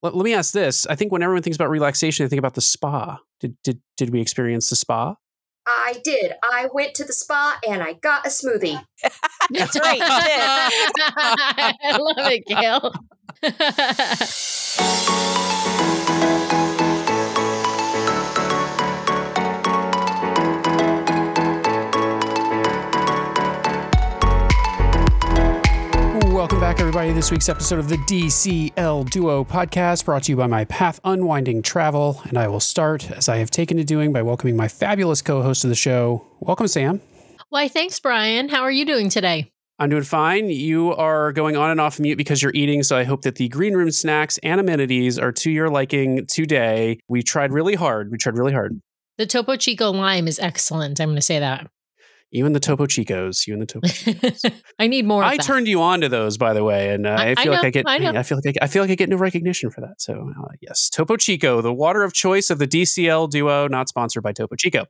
Let me ask this. I think when everyone thinks about relaxation, they think about the spa. Did we experience the spa? I did. I went to the spa and I got a smoothie. That's right. I love it, Gail. Welcome back, everybody, to this week's episode of the DCL Duo podcast, brought to you by My Path Unwinding Travel. And I will start, as I have taken to doing, by welcoming my fabulous co-host of the show. Welcome, Sam. Why, thanks, Brian. How are you doing today? I'm doing fine. You are going on and off mute because you're eating, so I hope that the green room snacks and amenities are to your liking today. We tried really hard. The Topo Chico lime is excellent. I'm going to say that. You and the Topo Chicos. I need more of that. I turned you on to those, by the way, and I feel like I get no recognition for that. So, yes, Topo Chico, the water of choice of the DCL Duo, not sponsored by Topo Chico.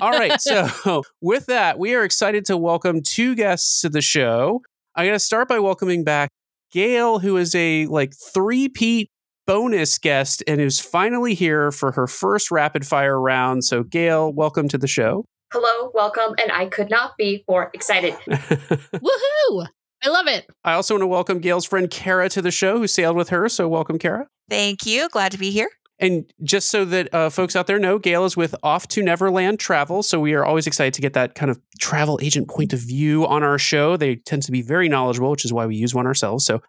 All right, so with that, we are excited to welcome two guests to the show. I'm going to start by welcoming back Gail, who is a three-peat bonus guest and is finally here for her first rapid fire round. So, Gail, welcome to the show. Hello, welcome, and I could not be more excited. Woohoo! I love it. I also want to welcome Gail's friend Kara to the show, who sailed with her. So welcome, Kara. Thank you. Glad to be here. And just so that folks out there know, Gail is with Off to Neverland Travel. So we are always excited to get that kind of travel agent point of view on our show. They tend to be very knowledgeable, which is why we use one ourselves. So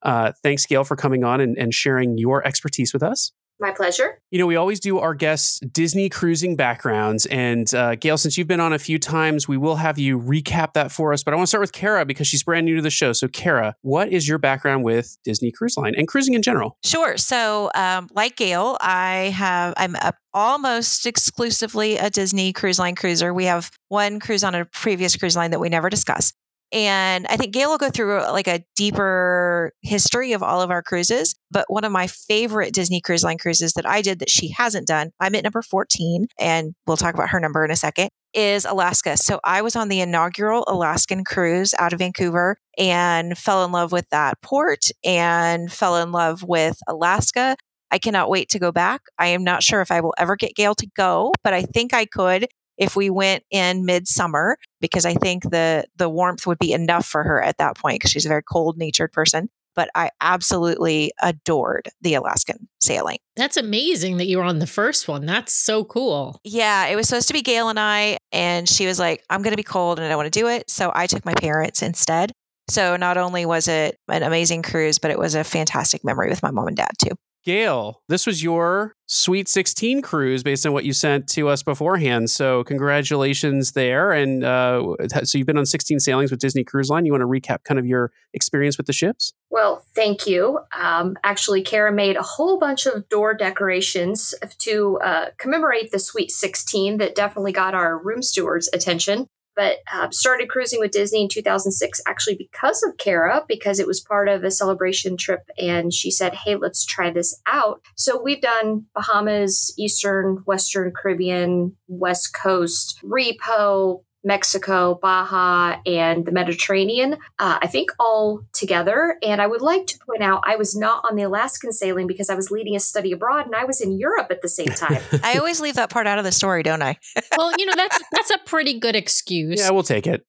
thanks, Gail, for coming on and sharing your expertise with us. My pleasure. You know, we always do our guests' Disney cruising backgrounds. And Gail, since you've been on a few times, we will have you recap that for us. But I want to start with Kara because she's brand new to the show. So Kara, what is your background with Disney Cruise Line and cruising in general? Sure. So like Gail, I'm almost exclusively a Disney Cruise Line cruiser. We have one cruise on a previous cruise line that we never discussed. And I think Gail will go through a deeper history of all of our cruises. But one of my favorite Disney Cruise Line cruises that I did that she hasn't done, I'm at number 14, and we'll talk about her number in a second, is Alaska. So I was on the inaugural Alaskan cruise out of Vancouver and fell in love with that port and fell in love with Alaska. I cannot wait to go back. I am not sure if I will ever get Gail to go, but I think I could if we went in midsummer, because I think the warmth would be enough for her at that point, because she's a very cold-natured person. But I absolutely adored the Alaskan sailing. That's amazing that you were on the first one. That's so cool. Yeah, it was supposed to be Gail and I, and she was like, I'm going to be cold and I don't want to do it. So I took my parents instead. So not only was it an amazing cruise, but it was a fantastic memory with my mom and dad too. Gail, this was your Sweet 16 cruise based on what you sent to us beforehand. So congratulations there. And so you've been on 16 sailings with Disney Cruise Line. You want to recap kind of your experience with the ships? Well, thank you. Actually, Kara made a whole bunch of door decorations to commemorate the Sweet 16 that definitely got our room steward's attention. But started cruising with Disney in 2006, actually because of Kara, because it was part of a celebration trip. And she said, hey, let's try this out. So we've done Bahamas, Eastern, Western Caribbean, West Coast, Repo, Mexico, Baja, and the Mediterranean, I think all together. And I would like to point out, I was not on the Alaskan sailing because I was leading a study abroad and I was in Europe at the same time. I always leave that part out of the story, don't I? Well, you know, that's a pretty good excuse. Yeah, we'll take it.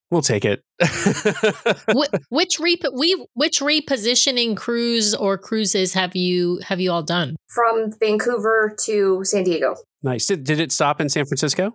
Which repositioning cruise or cruises have you all done? From Vancouver to San Diego. Nice. Did it stop in San Francisco?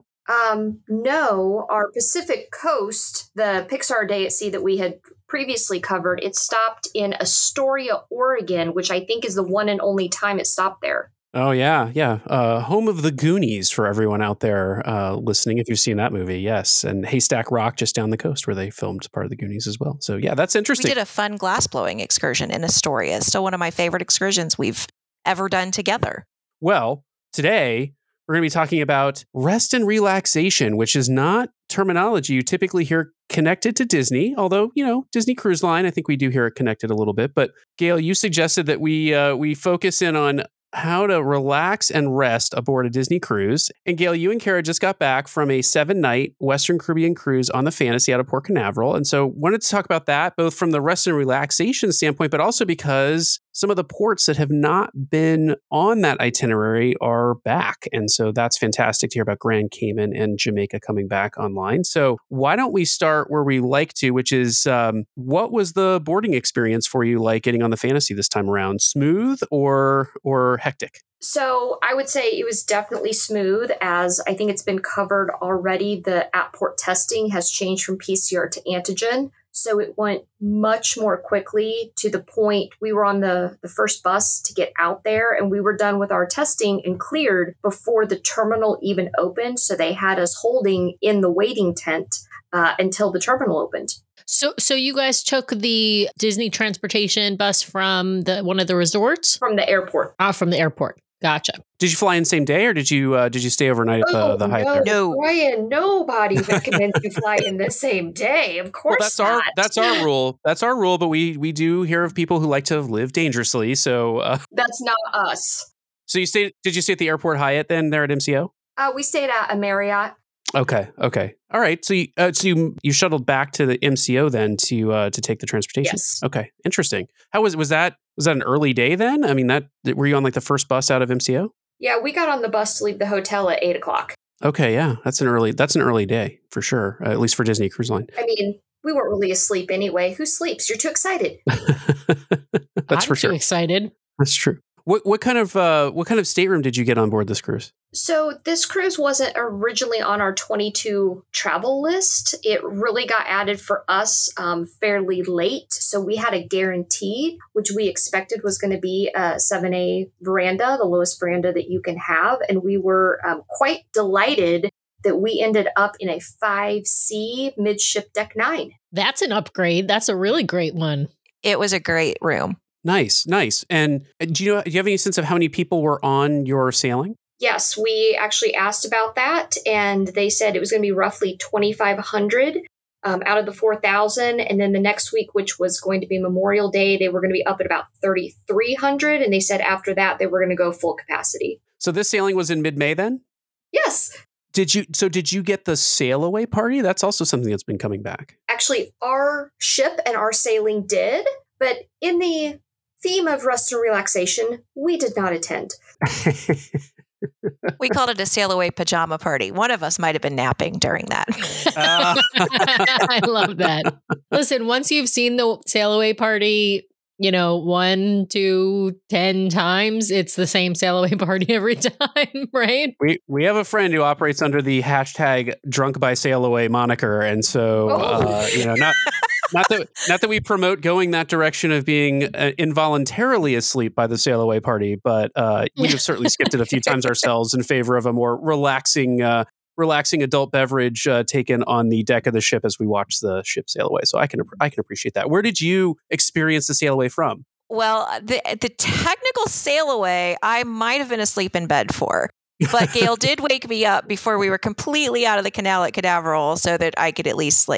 No, our Pacific Coast, the Pixar Day at Sea that we had previously covered, it stopped in Astoria, Oregon, which I think is the one and only time it stopped there. Oh, yeah. Yeah. Home of the Goonies for everyone out there listening, if you've seen that movie. Yes. And Haystack Rock just down the coast where they filmed part of the Goonies as well. So, yeah, that's interesting. We did a fun glass blowing excursion in Astoria. It's still one of my favorite excursions we've ever done together. Well, today we're going to be talking about rest and relaxation, which is not terminology you typically hear connected to Disney, although, you know, Disney Cruise Line, I think we do hear it connected a little bit. But Gail, you suggested that we focus in on how to relax and rest aboard a Disney cruise. And Gail, you and Kara just got back from a 7-night Western Caribbean cruise on the Fantasy out of Port Canaveral. And so wanted to talk about that, both from the rest and relaxation standpoint, but also because some of the ports that have not been on that itinerary are back. And so that's fantastic to hear about Grand Cayman and Jamaica coming back online. So why don't we start where we like to, which is what was the boarding experience for you like getting on the Fantasy this time around? Smooth or hectic? So I would say it was definitely smooth, as I think it's been covered already. The at-port testing has changed from PCR to antigen. So it went much more quickly, to the point we were on the first bus to get out there, and we were done with our testing and cleared before the terminal even opened. So they had us holding in the waiting tent until the terminal opened. So you guys took the Disney transportation bus from one of the resorts? From the airport. Ah, from the airport. Gotcha. Did you fly in the same day, or did you stay overnight at the Hyatt? No, Ryan, nobody recommends you fly in the same day. Of course, that's our rule. That's our rule. But we do hear of people who like to live dangerously. So that's not us. So you stayed? Did you stay at the airport Hyatt then? There at MCO? We stayed at a Marriott. Okay. All right. So you shuttled back to the MCO then to take the transportation. Yes. Okay. Interesting. How was that an early day then? I mean, were you on like the first bus out of MCO? Yeah, we got on the bus to leave the hotel at 8:00. Okay. Yeah. That's an early day for sure. At least for Disney Cruise Line. I mean, we weren't really asleep anyway. Who sleeps? You're too excited. That's for sure. I'm too excited. That's true. What kind of stateroom did you get on board this cruise? So this cruise wasn't originally on our 22 travel list. It really got added for us fairly late. So we had a guaranteed, which we expected was going to be a 7A veranda, the lowest veranda that you can have. And we were quite delighted that we ended up in a 5C midship deck 9. That's an upgrade. That's a really great one. It was a great room. Nice. And do you have any sense of how many people were on your sailing? Yes, we actually asked about that, and they said it was going to be roughly 2,500 out of the 4,000. And then the next week, which was going to be Memorial Day, they were going to be up at about 3,300. And they said after that, they were going to go full capacity. So this sailing was in mid-May then? Yes. Did you get the sail away party? That's also something that's been coming back. Actually, our ship and our sailing did, but in the theme of rest and relaxation, we did not attend. We called it a sail away pajama party. One of us might have been napping during that. I love that. Listen, once you've seen the sail away party, 1 to 10 times, it's the same sail away party every time, right? We have a friend who operates under the hashtag drunk by sail away moniker. And so, not that we promote going that direction of being involuntarily asleep by the sail away party, but we have certainly skipped it a few times ourselves in favor of a more relaxing adult beverage taken on the deck of the ship as we watch the ship sail away. So I can appreciate that. Where did you experience the sail away from? Well, the technical sail away, I might have been asleep in bed for. But Gail did wake me up before we were completely out of the canal at Canaveral so that I could at least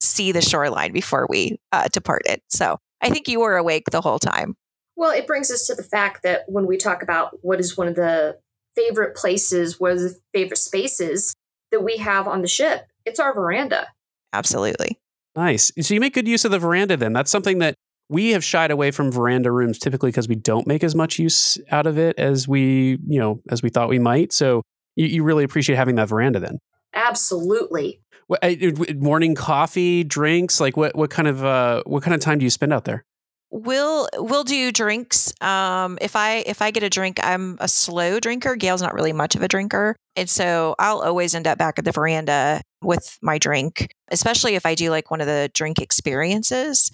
see the shoreline before we departed. So I think you were awake the whole time. Well, it brings us to the fact that when we talk about what is one of the favorite places, what are the favorite spaces that we have on the ship, it's our veranda. Absolutely. Nice. So you make good use of the veranda then. That's something that we have shied away from, veranda rooms, typically because we don't make as much use out of it as we thought we might. So you really appreciate having that veranda then. Absolutely. Morning coffee, drinks, like what kind of time do you spend out there? We'll do drinks. If I get a drink, I'm a slow drinker. Gail's not really much of a drinker. And so I'll always end up back at the veranda with my drink, especially if I do like one of the drink experiences,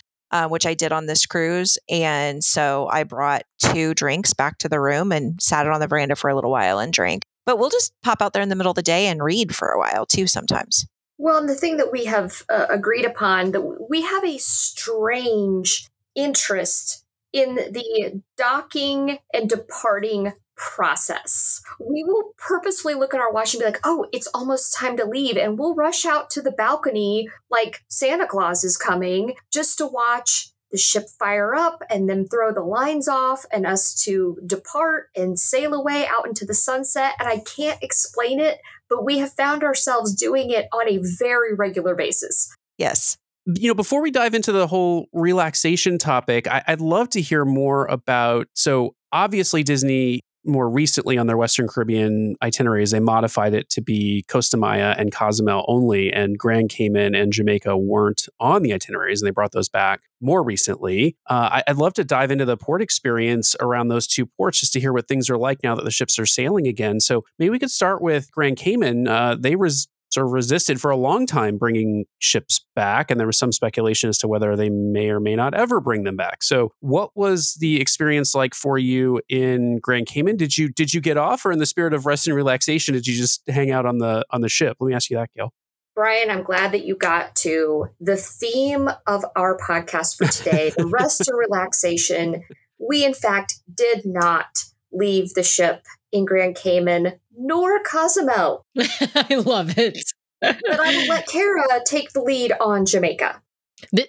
which I did on this cruise. And so I brought 2 drinks back to the room and sat on the veranda for a little while and drank. But we'll just pop out there in the middle of the day and read for a while too sometimes. Well, and the thing that we have agreed upon, that we have a strange interest in the docking and departing process. We will purposefully look at our watch and be like, oh, it's almost time to leave. And we'll rush out to the balcony like Santa Claus is coming, just to watch the ship fire up and then throw the lines off and us to depart and sail away out into the sunset. And I can't explain it, but we have found ourselves doing it on a very regular basis. Yes. you know, before we dive into the whole relaxation topic, I'd love to hear more about, so obviously Disney more recently on their Western Caribbean itineraries, they modified it to be Costa Maya and Cozumel only, and Grand Cayman and Jamaica weren't on the itineraries, and they brought those back more recently. I'd love to dive into the port experience around those two ports just to hear what things are like now that the ships are sailing again. So maybe we could start with Grand Cayman. They sort of resisted for a long time bringing ships back, and there was some speculation as to whether they may or may not ever bring them back. So what was the experience like for you in Grand Cayman? Did you get off, or in the spirit of rest and relaxation, did you just hang out on the ship? Let me ask you that, Gail. Brian, I'm glad that you got to the theme of our podcast for today, the rest and relaxation. We, in fact, did not leave the ship in Grand Cayman, nor Cozumel. I love it. But I will let Kara take the lead on Jamaica.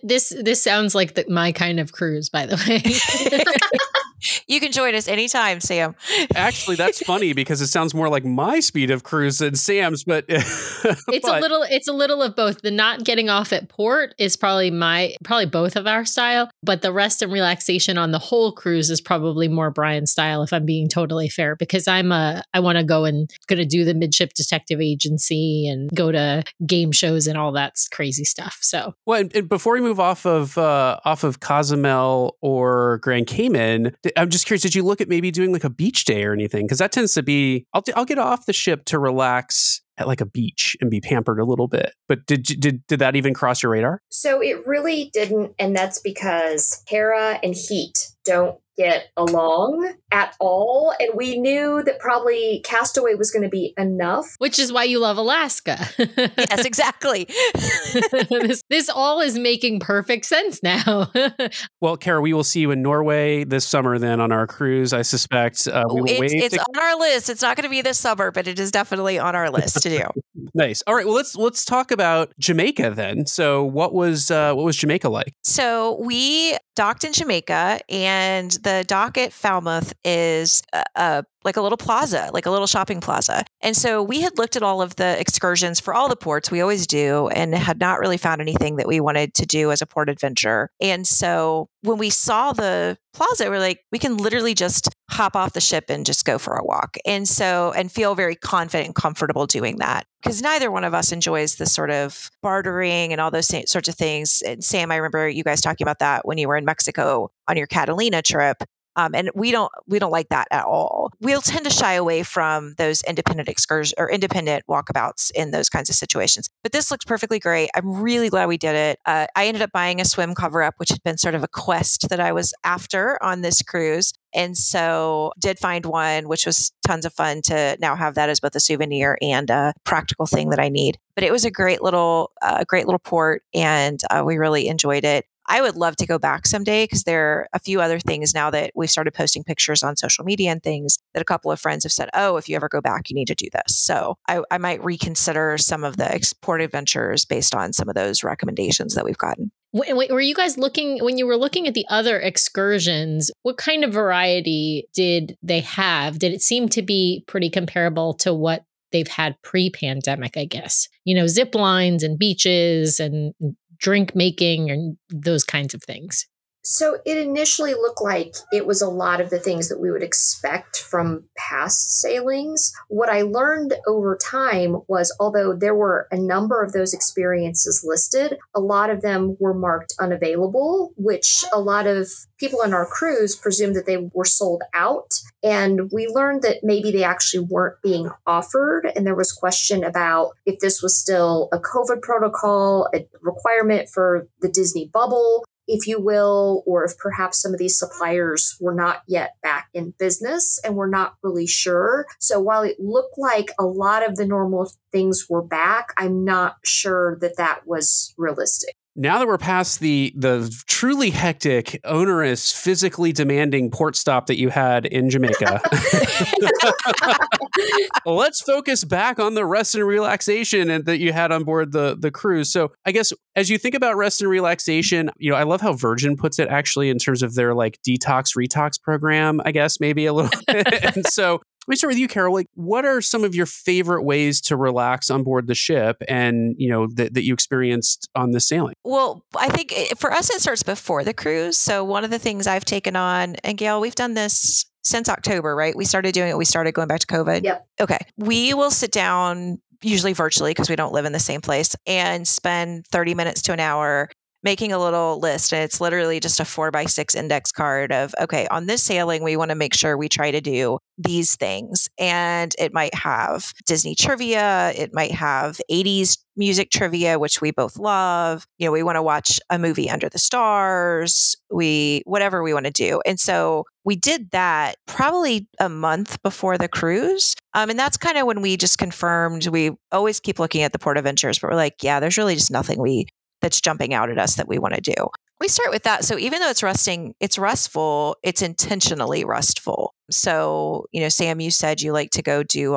This sounds like my kind of cruise, by the way. You can join us anytime, Sam. Actually, that's funny because it sounds more like my speed of cruise than Sam's, but it's a little of both. The not getting off at port is probably both of our style, but the rest and relaxation on the whole cruise is probably more Brian's style, if I'm being totally fair, because I want to go and gonna do the midship detective agency and go to game shows and all that crazy stuff. So well, and before we move off of Cozumel or Grand Cayman, I'm just curious, did you look at maybe doing like a beach day or anything? Because that tends to be, I'll get off the ship to relax at like a beach and be pampered a little bit. But did that even cross your radar? So it really didn't. And that's because Kara and Heat don't get along at all. And we knew that probably Castaway was going to be enough. Which is why you love Alaska. Yes, exactly. This all is making perfect sense now. Well, Kara, we will see you in Norway this summer then on our cruise, I suspect. It's on our list. It's not going to be this summer, but it is definitely on our list to do. Nice. All right. Well, let's talk about Jamaica then. So what was Jamaica like? So we docked in Jamaica, and the dock at Falmouth is like a little plaza, like a little shopping plaza. And so we had looked at all of the excursions for all the ports, we always do, and had not really found anything that we wanted to do as a port adventure. And so when we saw the plaza, we're like, we can literally just hop off the ship and just go for a walk. And so, and feel very confident and comfortable doing that, because neither one of us enjoys the sort of bartering and all those sorts of things. And Sam, I remember you guys talking about that when you were in Mexico on your Catalina trip. And we don't like that at all. We'll tend to shy away from those independent excursions or independent walkabouts in those kinds of situations. But this looks perfectly great. I'm really glad we did it. I ended up buying a swim cover up, which had been sort of a quest that I was after on this cruise. And so did find one, which was tons of fun to now have that as both a souvenir and a practical thing that I need. But it was a great little port, and we really enjoyed it. I would love to go back someday, because there are a few other things now that we've started posting pictures on social media and things that a couple of friends have said, oh, if you ever go back, you need to do this. So I might reconsider some of the port adventures based on some of those recommendations that we've gotten. Wait, were you guys looking, when you were looking at the other excursions, what kind of variety did they have? Did it seem to be pretty comparable to what they've had pre-pandemic, I guess? You know, zip lines and beaches and drink making and those kinds of things. So it initially looked like it was a lot of the things that we would expect from past sailings. What I learned over time was, although there were a number of those experiences listed, a lot of them were marked unavailable, which a lot of people on our cruise presumed that they were sold out. And we learned that maybe they actually weren't being offered. And there was question about if this was still a COVID protocol, a requirement for the Disney bubble, if you will, or if perhaps some of these suppliers were not yet back in business and we're not really sure. So while it looked like a lot of the normal things were back, I'm not sure that that was realistic. Now that we're past the truly hectic, onerous, physically demanding port stop that you had in Jamaica, let's focus back on the rest and relaxation and that you had on board the cruise. So I guess as you think about rest and relaxation, you know, I love how Virgin puts it actually in terms of their like detox, retox program, I guess maybe a little bit. And so Let me start with you, Kara. Like, what are some of your favorite ways to relax on board the ship and, you know, that you experienced on the sailing? Well, I think for us, it starts before the cruise. So one of the things I've taken on, and Gail, we've done this since October, right? We started doing it. We started going back to COVID. Yep. Okay. We will sit down, usually virtually because we don't live in the same place, and spend 30 minutes to an hour making a little list. And it's literally just a 4x6 index card of, okay, on this sailing, we want to make sure we try to do these things. And it might have Disney trivia. It might have 80s music trivia, which we both love. You know, we want to watch a movie under the stars, whatever we want to do. And so we did that probably a month before the cruise. And that's kind of when we just confirmed, we always keep looking at the port adventures, but we're like, yeah, there's really just nothing that's jumping out at us that we want to do. We start with that. So even though it's restful, it's intentionally restful. So, you know, Sam, you said you like to go do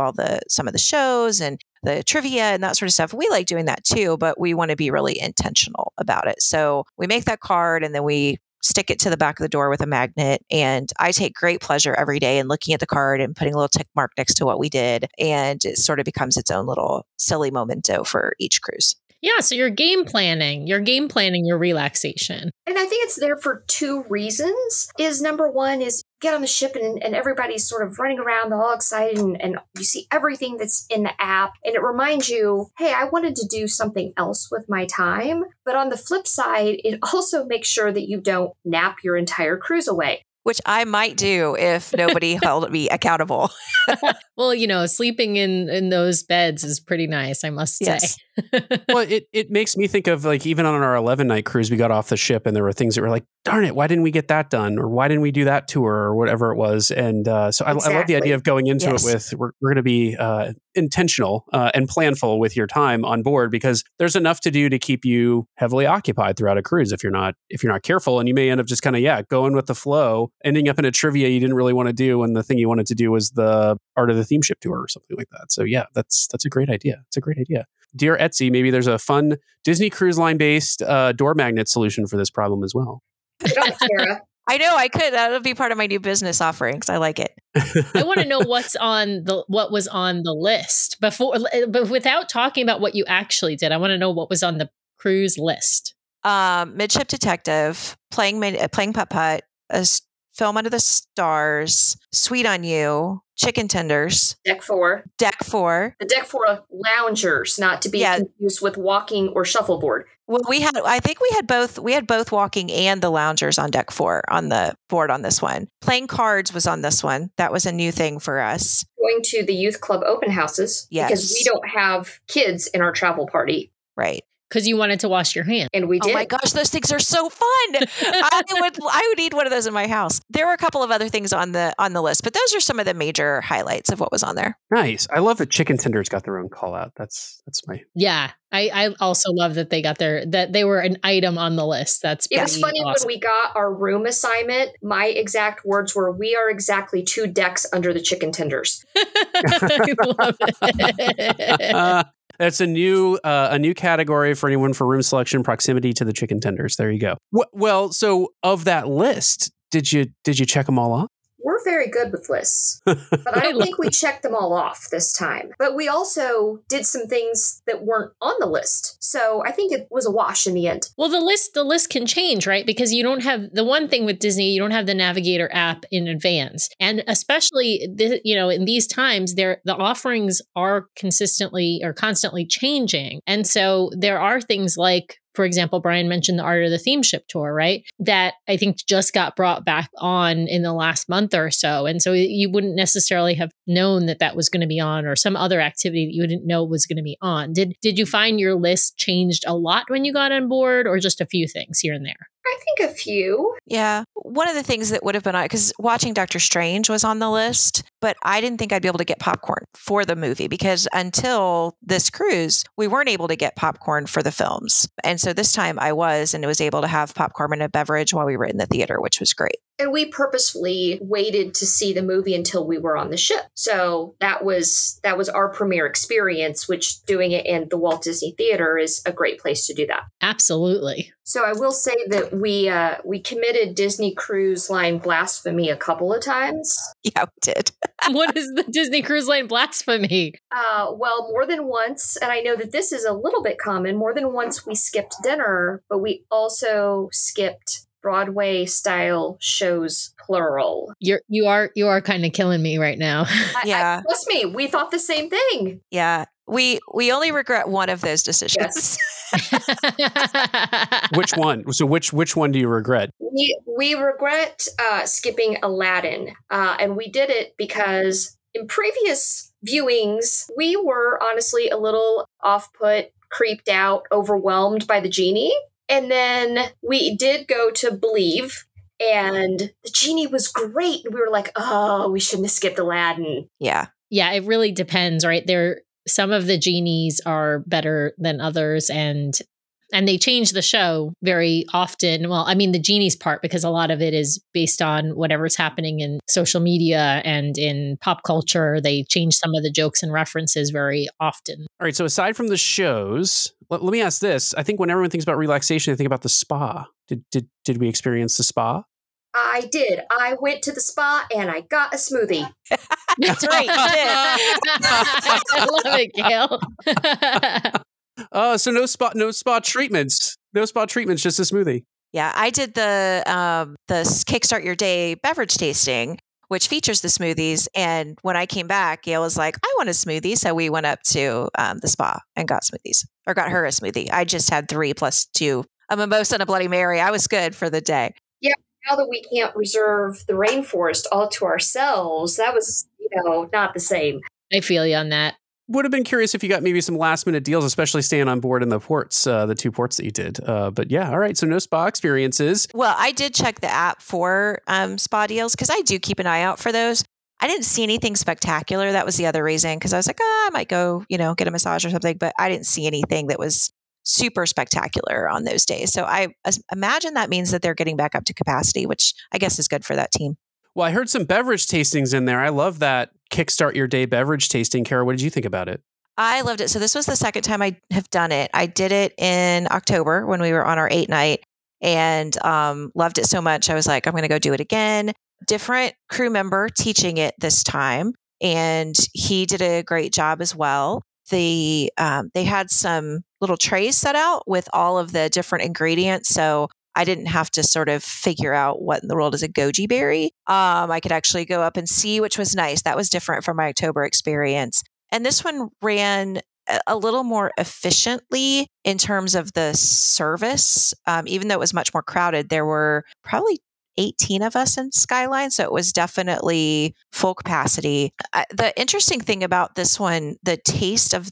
some of the shows and the trivia and that sort of stuff. We like doing that too, but we want to be really intentional about it. So we make that card and then we stick it to the back of the door with a magnet. And I take great pleasure every day in looking at the card and putting a little tick mark next to what we did. And it sort of becomes its own little silly memento for each cruise. Yeah. So you're game planning your relaxation. And I think it's there for two reasons. Is number one is get on the ship and everybody's sort of running around all excited and you see everything that's in the app and it reminds you, hey, I wanted to do something else with my time. But on the flip side, it also makes sure that you don't nap your entire cruise away. Which I might do if nobody held me accountable. Well, you know, sleeping in those beds is pretty nice, I must say. Well, it makes me think of like even on our 11-night cruise, we got off the ship and there were things that were like, darn it, why didn't we get that done? Or why didn't we do that tour or whatever it was? And so I love the idea of going into it with we're going to be intentional and planful with your time on board because there's enough to do to keep you heavily occupied throughout a cruise if you're not careful. And you may end up just kind of, going with the flow. Ending up in a trivia you didn't really want to do when the thing you wanted to do was the Art of the Theme Ship Tour or something like that. So yeah, that's a great idea. It's a great idea. Dear Etsy, maybe there's a fun Disney Cruise Line-based door magnet solution for this problem as well. I know I could. That'll be part of my new business offerings. I like it. I want to know what was on the list before, but without talking about what you actually did. I want to know what was on the cruise list. Midship Detective, playing putt-putt, Film Under the Stars, Sweet on You, Chicken Tenders. Deck four. The Deck four loungers, not to be confused with walking or shuffleboard. Well, we had both walking and the loungers on deck four on the board on this one. Playing cards was on this one. That was a new thing for us. Going to the youth club open houses because we don't have kids in our travel party. Right. Because you wanted to wash your hands. And we did. Oh my gosh, those things are so fun. I would need one of those in my house. There were a couple of other things on the list, but those are some of the major highlights of what was on there. Nice. I love that Chicken Tenders got their own call out. That's my... Yeah. I also love that they got that they were an item on the list. It was funny awesome. When we got our room assignment, my exact words were, we are exactly 2 decks under the Chicken Tenders. I love it. That's a new category for anyone for room selection, proximity to the Chicken Tenders. There you go. Well, so of that list, did you check them all off? We're very good with lists, but I don't think we checked them all off this time. But we also did some things that weren't on the list. So I think it was a wash in the end. Well, the list can change, right? Because you don't have the one thing with Disney, you don't have the Navigator app in advance. And especially, in these times, the offerings are consistently or constantly changing. And so there are things like, for example, Brian mentioned the Art of the Theme Ship Tour, right? That I think just got brought back on in the last month or so. And so you wouldn't necessarily have known that was going to be on, or some other activity that you didn't know was going to be on. Did you find your list changed a lot when you got on board, or just a few things here and there? I think a few. Yeah. One of the things that would have been on, because watching Doctor Strange was on the list, but I didn't think I'd be able to get popcorn for the movie because until this cruise, we weren't able to get popcorn for the films. And so this time I was able to have popcorn and a beverage while we were in the theater, which was great. And we purposefully waited to see the movie until we were on the ship. So that was our premiere experience, which doing it in the Walt Disney Theater is a great place to do that. Absolutely. So I will say that we committed Disney Cruise Line blasphemy a couple of times. Yeah, we did. What is the Disney Cruise Line blasphemy? Well, more than once, and I know that this is a little bit common, more than once we skipped dinner, but we also skipped Broadway style shows, plural. You are kind of killing me right now. Yeah, trust me, we thought the same thing. Yeah, we only regret one of those decisions. Yes. Which one? So which one do you regret? We regret skipping Aladdin, and we did it because in previous viewings we were honestly a little off-put, creeped out, overwhelmed by the genie. And then we did go to Believe, and the genie was great. And we were like, oh, we shouldn't have skipped Aladdin. Yeah. Yeah, it really depends, right? Some of the genies are better than others, and they change the show very often. Well, I mean, the genies part, because a lot of it is based on whatever's happening in social media and in pop culture. They change some of the jokes and references very often. All right. So aside from the shows, let me ask this. I think when everyone thinks about relaxation, they think about the spa. Did we experience the spa? I did. I went to the spa and I got a smoothie. That's right. You did. I love it, Gail. So no spa treatments. No spa treatments, just a smoothie. Yeah, I did the Kickstart Your Day beverage tasting, which features the smoothies. And when I came back, Gail was like, I want a smoothie. So we went up to the spa and got smoothies, or got her a smoothie. I just had 3 plus 2, a mimosa and a Bloody Mary. I was good for the day. Yeah, now that we can't reserve the rainforest all to ourselves, that was, not the same. I feel you on that. Would have been curious if you got maybe some last minute deals, especially staying on board in the ports, the 2 ports that you did. But yeah, all right. So no spa experiences. Well, I did check the app for spa deals because I do keep an eye out for those. I didn't see anything spectacular. That was the other reason, because I was like, I might go, get a massage or something. But I didn't see anything that was super spectacular on those days. So I imagine that means that they're getting back up to capacity, which I guess is good for that team. Well, I heard some beverage tastings in there. I love that Kickstart Your Day beverage tasting. Kara, what did you think about it? I loved it. So this was the second time I have done it. I did it in October when we were on our 8 night, and loved it so much. I was like, I'm going to go do it again. Different crew member teaching it this time, and he did a great job as well. They had some little trays set out with all of the different ingredients. So I didn't have to sort of figure out what in the world is a goji berry. I could actually go up and see, which was nice. That was different from my October experience. And this one ran a little more efficiently in terms of the service. Even though it was much more crowded, there were probably 18 of us in Skyline. So it was definitely full capacity. The interesting thing about this one, the taste of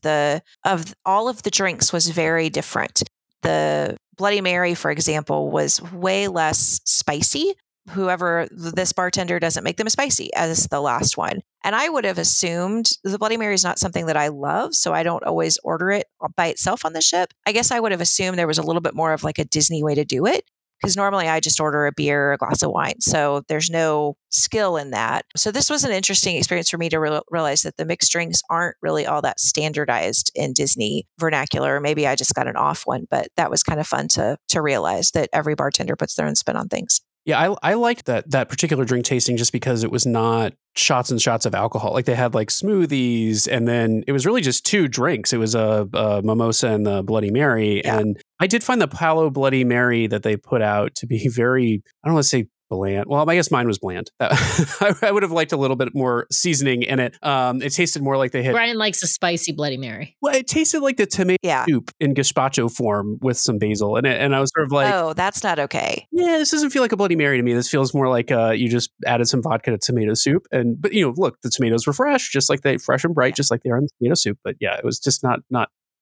all of the drinks was very different. The Bloody Mary, for example, was way less spicy. Whoever this bartender doesn't make them as spicy as the last one. And I would have assumed the Bloody Mary is not something that I love, so I don't always order it by itself on the ship. I guess I would have assumed there was a little bit more of like a Disney way to do it, because normally I just order a beer or a glass of wine. So there's no skill in that. So this was an interesting experience for me to realize that the mixed drinks aren't really all that standardized in Disney vernacular. Maybe I just got an off one, but that was kind of fun to realize that every bartender puts their own spin on things. Yeah, I liked that particular drink tasting just because it was not shots and shots of alcohol. Like they had like smoothies, and then it was really just 2 drinks. It was a mimosa and the Bloody Mary. Yeah. And I did find the Palo Bloody Mary that they put out to be very, I don't want to say bland. Well, I guess mine was bland. I would have liked a little bit more seasoning in it. It tasted more like they had... Brian likes a spicy Bloody Mary. Well, it tasted like the tomato soup in gazpacho form with some basil. And I was sort of like... Oh, that's not okay. Yeah, this doesn't feel like a Bloody Mary to me. This feels more like you just added some vodka to tomato soup. But, look, the tomatoes were fresh, just like they fresh and bright, just like they are in the tomato soup. But yeah, it was just not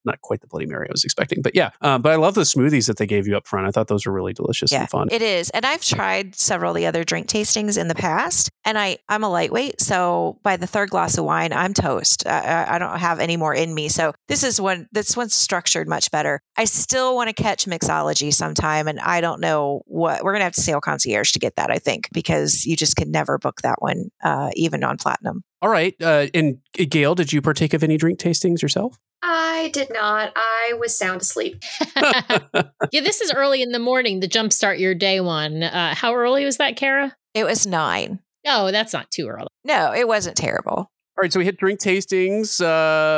not quite the Bloody Mary I was expecting, but yeah. But I love the smoothies that they gave you up front. I thought those were really delicious and fun. It is. And I've tried several of the other drink tastings in the past, and I'm a lightweight. So by the third glass of wine, I'm toast. I don't have any more in me. So this one's structured much better. I still want to catch mixology sometime. And I don't know what, we're going to have to sail concierge to get that, I think, because you just could never book that one, even on platinum. All right. And Gail, did you partake of any drink tastings yourself? I did not. I was sound asleep. Yeah, this is early in the morning, the Jumpstart Your Day one. How early was that, Kara? It was 9. Oh, that's not too early. No, it wasn't terrible. All right. So we hit drink tastings.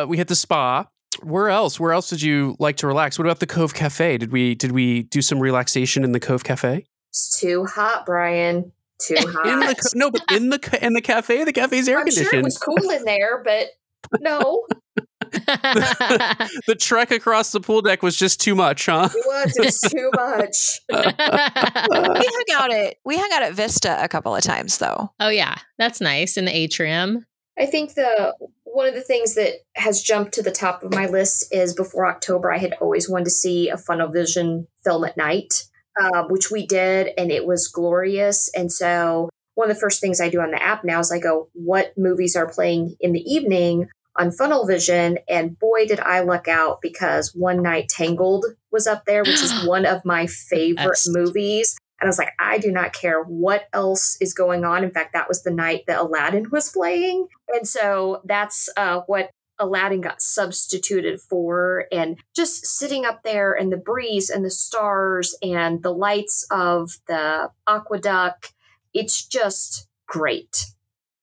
We hit the spa. Where else? Where else did you like to relax? What about the Cove Cafe? Did we do some relaxation in the Cove Cafe? It's too hot, Brian. Too hot. In the cafe, the cafe's air conditioned. I'm sure it was cool in there, but no. The trek across the pool deck was just too much, huh? It was. It's too much. We hung out at Vista a couple of times, though. Oh yeah, that's nice in the atrium. I think one of the things that has jumped to the top of my list is before October, I had always wanted to see a Funnel Vision film at night. Which we did, and it was glorious. And so one of the first things I do on the app now is I go, what movies are playing in the evening on Funnel Vision? And boy, did I luck out, because one night Tangled was up there, which is one of my favorite movies. And I was like, I do not care what else is going on. In fact, that was the night that Aladdin was playing. And so that's what Aladdin got substituted for, and just sitting up there and the breeze and the stars and the lights of the aqueduct. It's just great.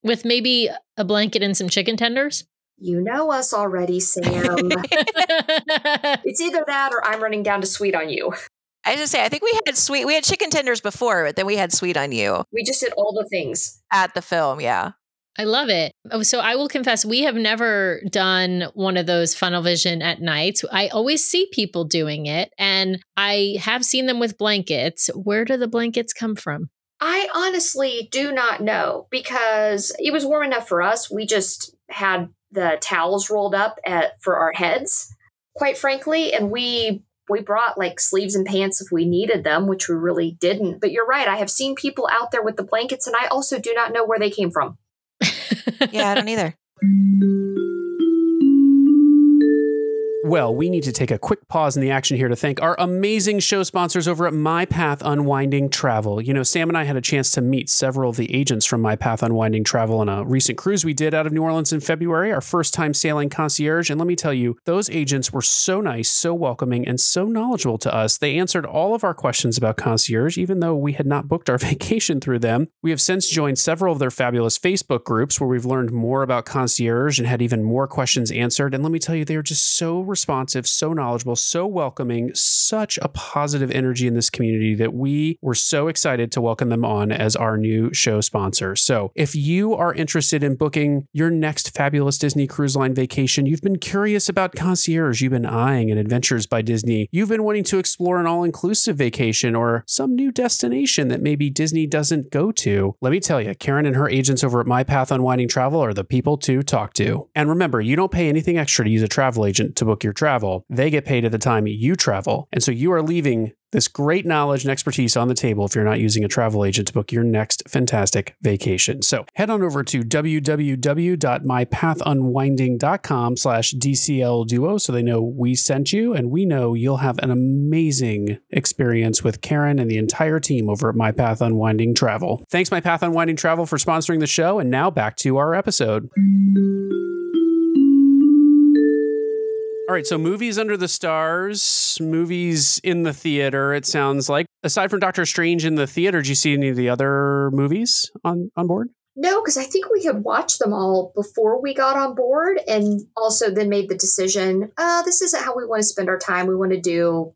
With maybe a blanket and some chicken tenders. You know us already, Sam. It's either that or I'm running down to Sweet on You. I was going to say, I think we had chicken tenders before, but then we had Sweet on You. We just did all the things. At the film, yeah. I love it. So I will confess, we have never done one of those Funnel Vision at night. I always see people doing it, and I have seen them with blankets. Where do the blankets come from? I honestly do not know, because it was warm enough for us. We just had the towels rolled up for our heads, quite frankly, and we brought like sleeves and pants if we needed them, which we really didn't. But you're right. I have seen people out there with the blankets, and I also do not know where they came from. Yeah, I don't either. Well, we need to take a quick pause in the action here to thank our amazing show sponsors over at My Path Unwinding Travel. You know, Sam and I had a chance to meet several of the agents from My Path Unwinding Travel on a recent cruise we did out of New Orleans in February, our first time sailing concierge. And let me tell you, those agents were so nice, so welcoming, and so knowledgeable to us. They answered all of our questions about concierge, even though we had not booked our vacation through them. We have since joined several of their fabulous Facebook groups where we've learned more about concierge and had even more questions answered. And let me tell you, they were just so responsive, so knowledgeable, so welcoming, such a positive energy in this community that we were so excited to welcome them on as our new show sponsor. So if you are interested in booking your next fabulous Disney Cruise Line vacation, you've been curious about concierge, you've been eyeing an Adventures by Disney, you've been wanting to explore an all-inclusive vacation or some new destination that maybe Disney doesn't go to, let me tell you, Karen and her agents over at My Path Unwinding Travel are the people to talk to. And remember, you don't pay anything extra to use a travel agent to book your travel. They get paid at the time you travel. And so you are leaving this great knowledge and expertise on the table if you're not using a travel agent to book your next fantastic vacation. So head on over to www.mypathunwinding.com/DCL Duo so they know we sent you, and we know you'll have an amazing experience with Karen and the entire team over at My Path Unwinding Travel. Thanks, My Path Unwinding Travel, for sponsoring the show. And now back to our episode. All right, so movies under the stars, movies in the theater, it sounds like. Aside from Doctor Strange in the theater, did you see any of the other movies on board? No, because I think we had watched them all before we got on board, and also then made the decision, this isn't how we want to spend our time. We want to do,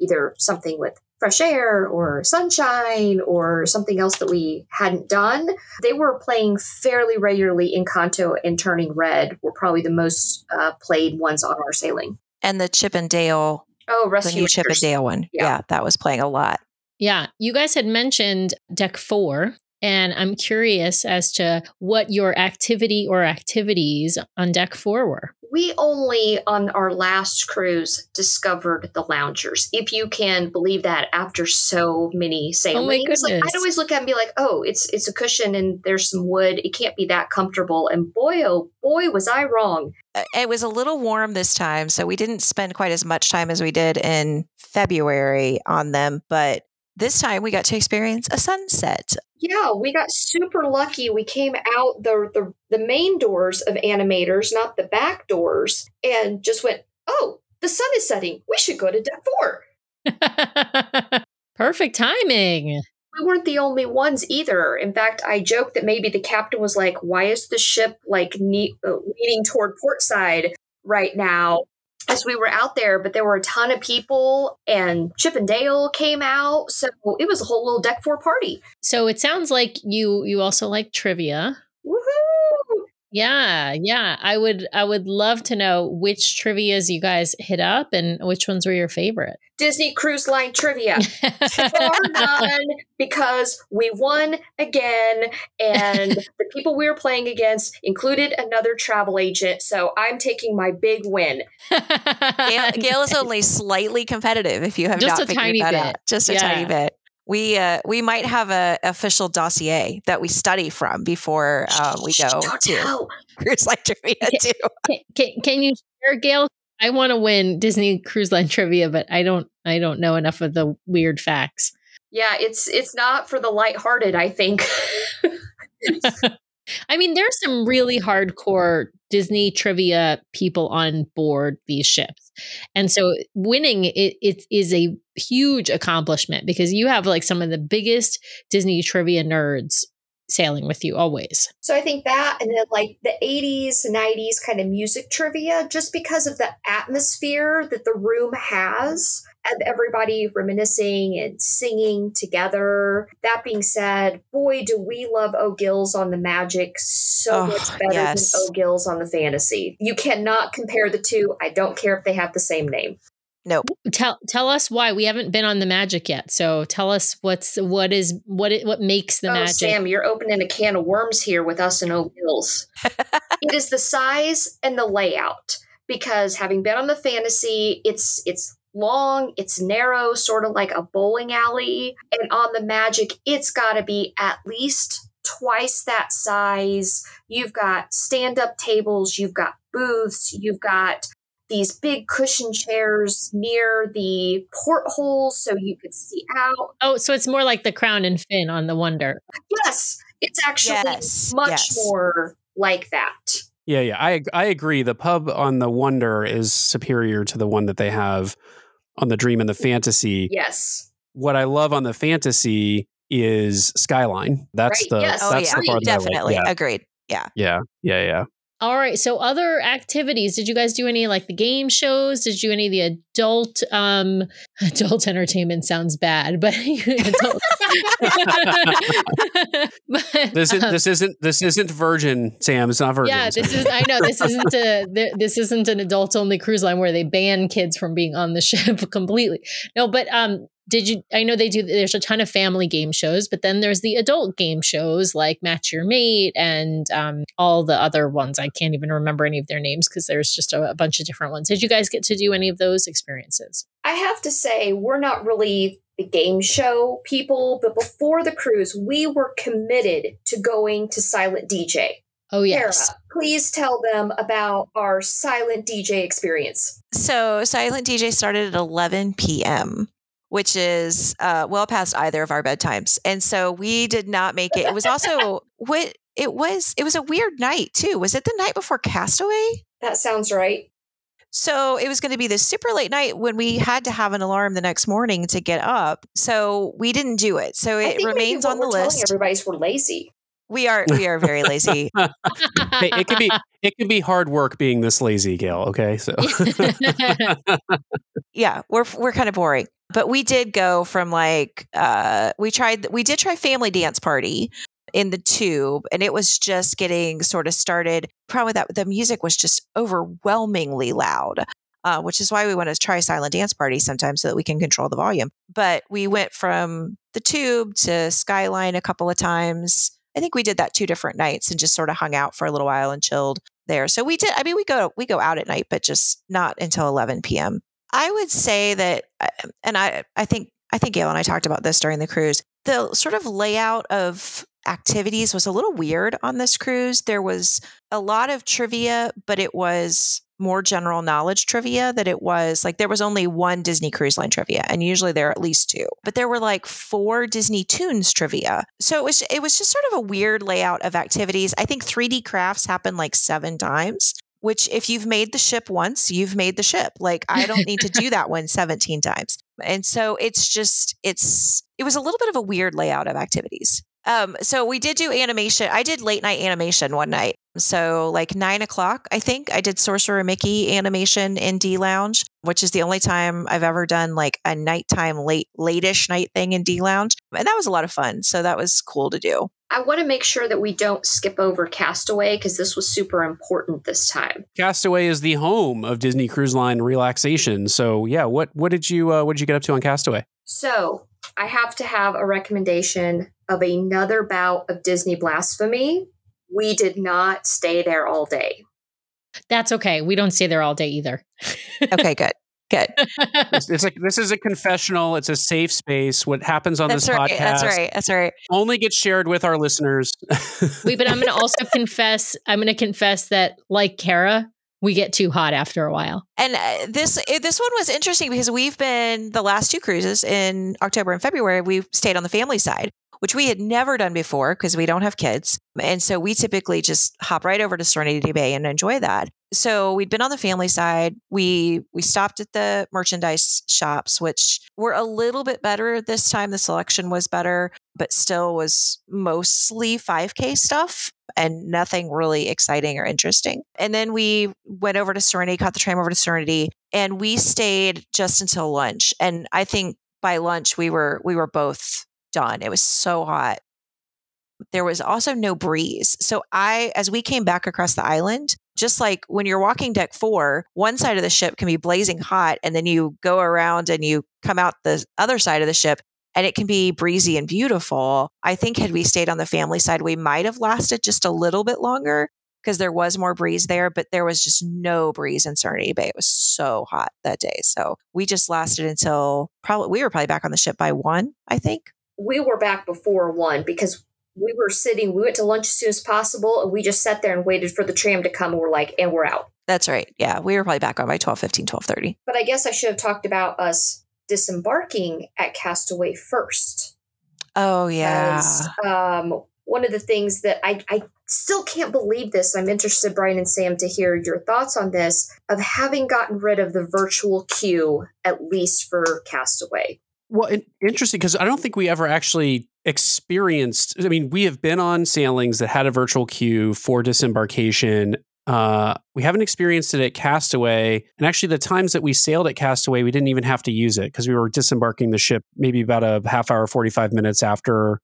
either something with fresh air or sunshine or something else that we hadn't done. They were playing fairly regularly. Encanto and Turning Red were probably the most played ones on our sailing. And the Chip and Dale. Oh, Rescue Rangers. The new Chip and Dale one. Yeah, that was playing a lot. Yeah. You guys had mentioned Deck 4. And I'm curious as to what your activity or activities on Deck 4 were. We only on our last cruise discovered the loungers, if you can believe that, after so many sailings. Oh, like, I'd always look at it and be like, oh, it's a cushion and there's some wood. It can't be that comfortable. And boy, oh boy, was I wrong. It was a little warm this time, so we didn't spend quite as much time as we did in February on them. But this time we got to experience a sunset. Yeah, we got super lucky. We came out the main doors of Animators, not the back doors, and just went, oh, the sun is setting. We should go to deck 4. Perfect timing. We weren't the only ones either. In fact, I joked that maybe the captain was like, why is the ship like leaning toward port side right now? As we were out there, but there were a ton of people, and Chip and Dale came out, so it was a whole little Deck 4 party. So it sounds like you also like trivia. Woohoo! Yeah. I would love to know which trivias you guys hit up and which ones were your favorite. Disney Cruise Line trivia. Bar none, because we won again, and the people we were playing against included another travel agent, so I'm taking my big win. Gail is only slightly competitive if you have just not figured that out. Just a tiny bit. We might have a official dossier that we study from before we go to Cruise Line Trivia too. Can you share, Gail? I want to win Disney Cruise Line Trivia, but I don't know enough of the weird facts. Yeah, it's not for the lighthearted, I think. I mean, there's some really hardcore Disney trivia people on board these ships. And so winning it is a huge accomplishment, because you have like some of the biggest Disney trivia nerds sailing with you always. So I think that, and then like the 80s, 90s kind of music trivia, just because of the atmosphere that the room has of everybody reminiscing and singing together. That being said, boy, do we love O'Gill's on the Magic so much better than O'Gill's on the Fantasy. You cannot compare the two. I don't care if they have the same name. Nope. Tell us why. We haven't been on the Magic yet. So tell us what makes the Magic. Sam, you're opening a can of worms here with us and O'Gill's. It is the size and the layout, because having been on the Fantasy, it's long, it's narrow, sort of like a bowling alley. And on the Magic, it's got to be at least twice that size. You've got stand-up tables, you've got booths, you've got these big cushion chairs near the portholes so you could see out. Oh, so it's more like the Crown and Finn on the Wonder. Yes, it's actually much more like that. Yeah. I agree. The pub on the Wonder is superior to the one that they have on the Dream and the Fantasy. Yes. What I love on the Fantasy is Skyline. That's the part that I like. Definitely. Yeah. Agreed. Yeah. All right. So other activities, did you guys do any like the game shows? Did you do any of the adult entertainment? Sounds bad, but adult. This isn't Virgin, Sam. It's not Virgin. Yeah, this isn't an adult only cruise line where they ban kids from being on the ship completely. No, but I know there's a ton of family game shows, but then there's the adult game shows like Match Your Mate and all the other ones. I can't even remember any of their names because there's just a bunch of different ones. Did you guys get to do any of those experiences? I have to say, we're not really the game show people, but before the cruise, we were committed to going to Silent DJ. Oh, yes. Kara, please tell them about our Silent DJ experience. So Silent DJ started at 11 p.m., which is well past either of our bedtimes. And so we did not make it. It was also it was a weird night too. Was it the night before Castaway? That sounds right. So it was going to be this super late night when we had to have an alarm the next morning to get up. So we didn't do it. So it remains on the list. Everybody's we're lazy. We are very lazy. Hey, it could be hard work being this lazy, Gail. Okay, so yeah, we're kind of boring. But we did go from like we did try family dance party in the tube, and it was just getting sort of started. Problem with that, the music was just overwhelmingly loud, which is why we want to try silent dance party sometimes so that we can control the volume. But we went from the tube to Skyline a couple of times. I think we did that 2 different nights and just sort of hung out for a little while and chilled. there. So we did, I mean, we go out at night, but just not until 11 p.m. I would say that, and I think Gail and I talked about this during the cruise, the sort of layout of activities was a little weird on this cruise. There was a lot of trivia, but it was more general knowledge trivia that it was like there was only one Disney Cruise Line trivia, and usually there are at least two, but there were like four Disney Tunes trivia. So it was just sort of a weird layout of activities. I think 3D crafts happened like 7 times. Which if you've made the ship once, you've made the ship. Like, I don't need to do that one 17 times. And so it was a little bit of a weird layout of activities. So we did do animation. I did late night animation one night. So like 9 o'clock, I think I did Sorcerer Mickey animation in D Lounge, which is the only time I've ever done like a nighttime late-ish night thing in D Lounge. And that was a lot of fun. So that was cool to do. I want to make sure that we don't skip over Castaway because this was super important this time. Castaway is the home of Disney Cruise Line relaxation. So yeah, what did you get up to on Castaway? So I have to have a recommendation of another bout of Disney blasphemy. We did not stay there all day. That's okay. We don't stay there all day either. Okay, good. Good. It's like, this is a confessional. It's a safe space. What happens on this podcast. That's right. Only gets shared with our listeners. Wait, but I'm going to also confess. I'm going to confess that, like Kara, we get too hot after a while. And this one was interesting because we've been the last 2 cruises in October and February. We stayed on the family side, which we had never done before because we don't have kids. And so we typically just hop right over to Serenity Bay and enjoy that. So we'd been on the family side. We stopped at the merchandise shops, which were a little bit better this time. The selection was better, but still was mostly 5K stuff and nothing really exciting or interesting. And then we went over to Serenity, caught the train over to Serenity, and we stayed just until lunch. And I think by lunch we were both done. It was so hot. There was also no breeze. So as we came back across the island, just like when you're walking deck 4, one side of the ship can be blazing hot. And then you go around and you come out the other side of the ship and it can be breezy and beautiful. I think had we stayed on the family side, we might have lasted just a little bit longer because there was more breeze there, but there was just no breeze in Serenity Bay. It was so hot that day. So we just lasted until we were probably back on the ship by 1, I think. We were back before 1 because we went to lunch as soon as possible, and we just sat there and waited for the tram to come, and we're out. That's right. Yeah, we were probably back on by 12:15, 12:30. But I guess I should have talked about us disembarking at Castaway first. Oh, yeah. One of the things that I still can't believe this. I'm interested, Brian and Sam, to hear your thoughts on this, of having gotten rid of the virtual queue, at least for Castaway. Well, interesting, because I don't think we ever actually experienced. I mean, we have been on sailings that had a virtual queue for disembarkation. We haven't experienced it at Castaway. And actually, the times that we sailed at Castaway, we didn't even have to use it because we were disembarking the ship maybe about a half hour, 45 minutes after,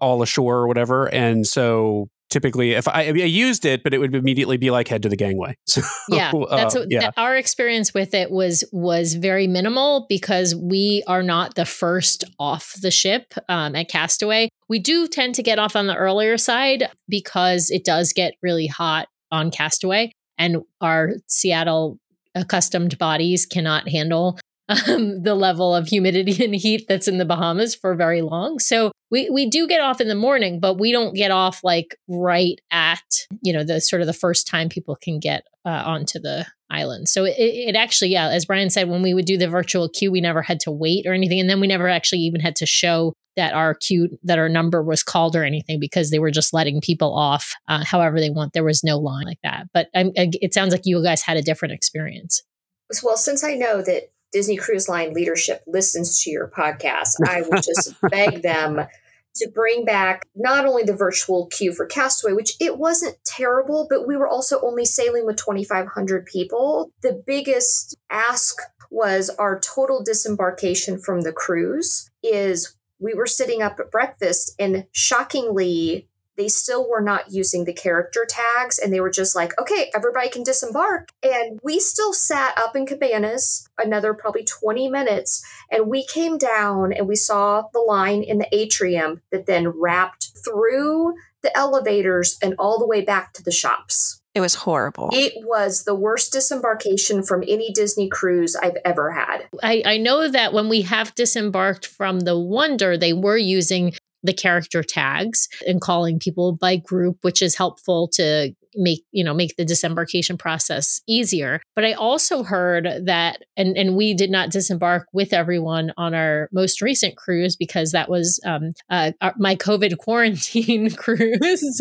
all ashore or whatever. And so typically, if I used it, but it would immediately be like head to the gangway. So, yeah, that's our experience with it was very minimal because we are not the first off the ship at Castaway. We do tend to get off on the earlier side because it does get really hot on Castaway, and our Seattle accustomed bodies cannot handle the level of humidity and heat that's in the Bahamas for very long. So we do get off in the morning, but we don't get off like right at, the sort of the first time people can get onto the island. So it actually, yeah, as Brian said, when we would do the virtual queue, we never had to wait or anything. And then we never actually even had to show that our number was called or anything because they were just letting people off however they want. There was no line like that. But it sounds like you guys had a different experience. Well, since I know that Disney Cruise Line leadership listens to your podcast, I would just beg them to bring back not only the virtual queue for Castaway, which it wasn't terrible, but we were also only sailing with 2,500 people. The biggest ask was our total disembarkation from the cruise is we were sitting up at breakfast and shockingly, they still were not using the character tags and they were just like, okay, everybody can disembark. And we still sat up in cabanas another probably 20 minutes. And we came down and we saw the line in the atrium that then wrapped through the elevators and all the way back to the shops. It was horrible. It was the worst disembarkation from any Disney cruise I've ever had. I know that when we have disembarked from the Wonder, they were using the character tags and calling people by group, which is helpful to make the disembarkation process easier. But I also heard that, and we did not disembark with everyone on our most recent cruise because that was my COVID quarantine cruise.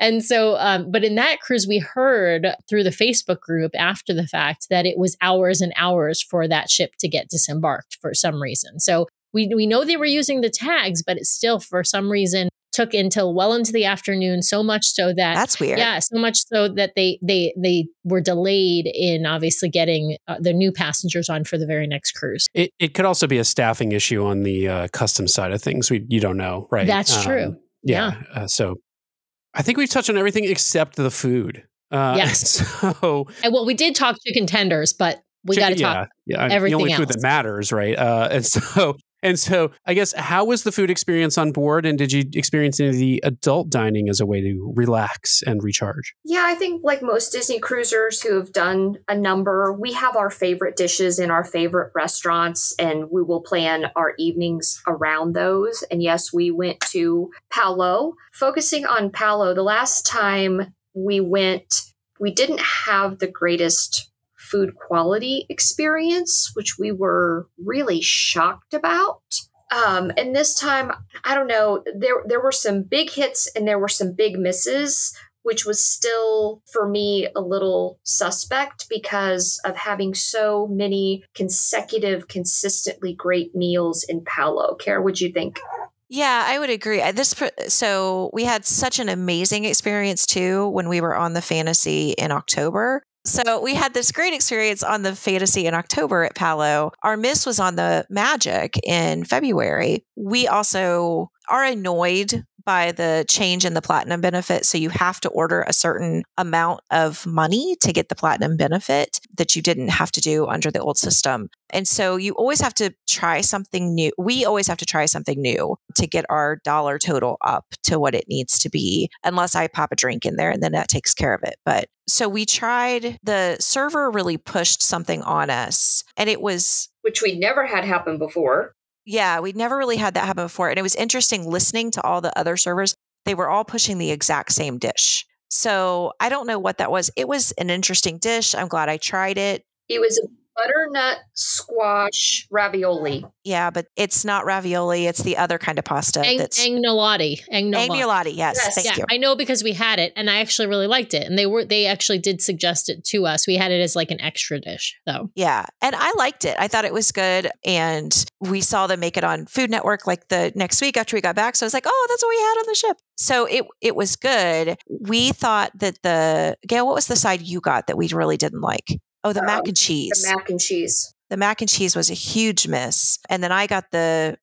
And so, but in that cruise, we heard through the Facebook group after the fact that it was hours and hours for that ship to get disembarked for some reason. So we know they were using the tags, but it's still for some reason took until well into the afternoon, so much so that... That's weird. Yeah, so much so that they were delayed in obviously getting the new passengers on for the very next cruise. It could also be a staffing issue on the customs side of things. You don't know, right? That's true. Yeah. So I think we've touched on everything except the food. Yes. Well, we did talk chicken tenders, but we got to talk everything else. The only food that matters, right? And so I guess, how was the food experience on board? And did you experience any of the adult dining as a way to relax and recharge? Yeah, I think like most Disney cruisers who have done a number, we have our favorite dishes in our favorite restaurants, and we will plan our evenings around those. And yes, we went to Palo. Focusing on Palo, the last time we went, we didn't have the greatest food quality experience, which we were really shocked about. And this time, I don't know, there were some big hits and there were some big misses, which was still, for me, a little suspect because of having so many consecutive, consistently great meals in Palo. Kara, what'd you think? Yeah, I would agree. So we had such an amazing experience too when we were on the Fantasy in October. So we had this great experience on the Fantasy in October at Palo. Our miss was on the Magic in February. We also are annoyed by the change in the platinum benefit. So you have to order a certain amount of money to get the platinum benefit that you didn't have to do under the old system. And so you always have to try something new. We always have to try something new to get our dollar total up to what it needs to be, unless I pop a drink in there and then that takes care of it. But so we tried, the server really pushed something on us and it was... Which we never had happen before. Yeah, we'd never really had that happen before. And it was interesting listening to all the other servers. They were all pushing the exact same dish. So I don't know what that was. It was an interesting dish. I'm glad I tried it. It was a butternut squash ravioli. Yeah, but it's not ravioli. It's the other kind of pasta. Agnolotti. Agnolotti, yes. Thank you. I know because we had it and I actually really liked it. And they actually did suggest it to us. We had it as like an extra dish though. Yeah. And I liked it. I thought it was good. And we saw them make it on Food Network like the next week after we got back. So I was like, oh, that's what we had on the ship. So it was good. We thought that Gail, what was the side you got that we really didn't like? Oh, the mac and cheese. The mac and cheese. The mac and cheese was a huge miss. And then I got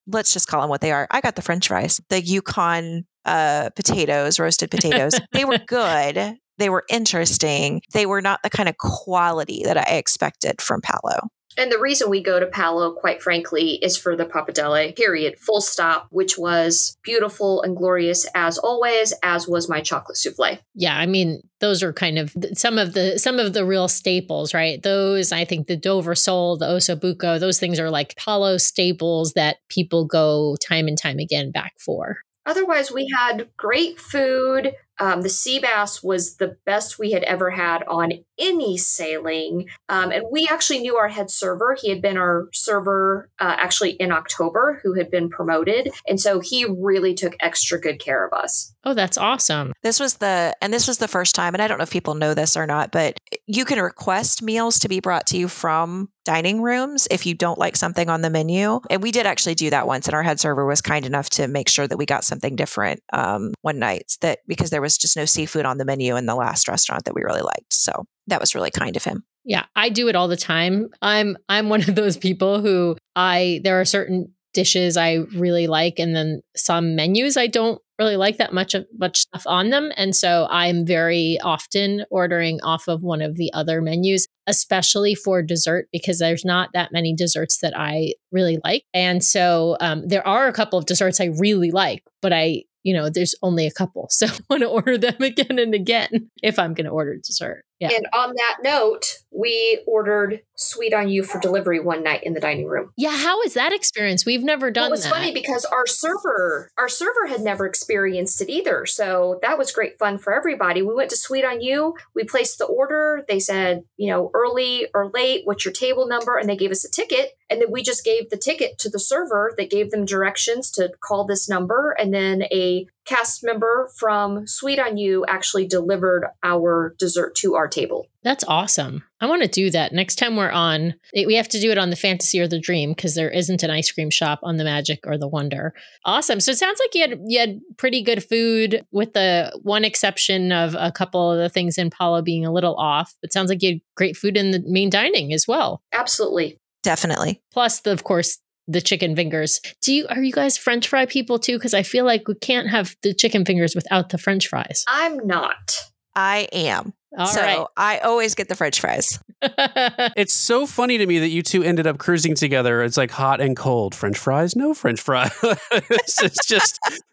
let's just call them what they are. I got the French fries, the Yukon roasted potatoes. They were good. They were interesting. They were not the kind of quality that I expected from Palo. And the reason we go to Palo, quite frankly, is for the pappardelle, period, full stop, which was beautiful and glorious as always, as was my chocolate souffle. Yeah, I mean, those are kind of some of the real staples, right? Those, I think the Dover sole, the osso buco, those things are like Palo staples that people go time and time again back for. Otherwise, we had great food. The sea bass was the best we had ever had on any sailing. And we actually knew our head server. He had been our server actually in October, who had been promoted. And so he really took extra good care of us. Oh, that's awesome. This was the first time, and I don't know if people know this or not, but you can request meals to be brought to you from dining rooms if you don't like something on the menu. And we did actually do that once, and our head server was kind enough to make sure that we got something different one night because there was just no seafood on the menu in the last restaurant that we really liked. So that was really kind of him. Yeah, I do it all the time. I'm one of those people who there are certain dishes I really like, and then some menus I don't really like that much stuff on them. And so I'm very often ordering off of one of the other menus, especially for dessert, because there's not that many desserts that I really like. And so there are a couple of desserts I really like, but I you know, there's only a couple. So I want to order them again and again if I'm going to order dessert. Yeah. And on that note, we ordered Sweet on You for delivery one night in the dining room. Yeah. How was that experience? We've never done that. Well, it was funny because our server had never experienced it either. So that was great fun for everybody. We went to Sweet on You. We placed the order. They said, you know, early or late, what's your table number? And they gave us a ticket. And then we just gave the ticket to the server that gave them directions to call this number. And then a cast member from Sweet on You actually delivered our dessert to our table. That's awesome. I want to do that. Next time we're on, we have to do it on the Fantasy or the Dream because there isn't an ice cream shop on the Magic or the Wonder. Awesome. So it sounds like you had pretty good food with the one exception of a couple of the things in Palo being a little off. It sounds like you had great food in the main dining as well. Absolutely. Definitely. Plus, of course, the chicken fingers. Are you guys French fry people too? Because I feel like we can't have the chicken fingers without the French fries. I'm not. I am. All so right. I always get the French fries. It's so funny to me that you two ended up cruising together. It's like hot and cold. French fries? No French fries.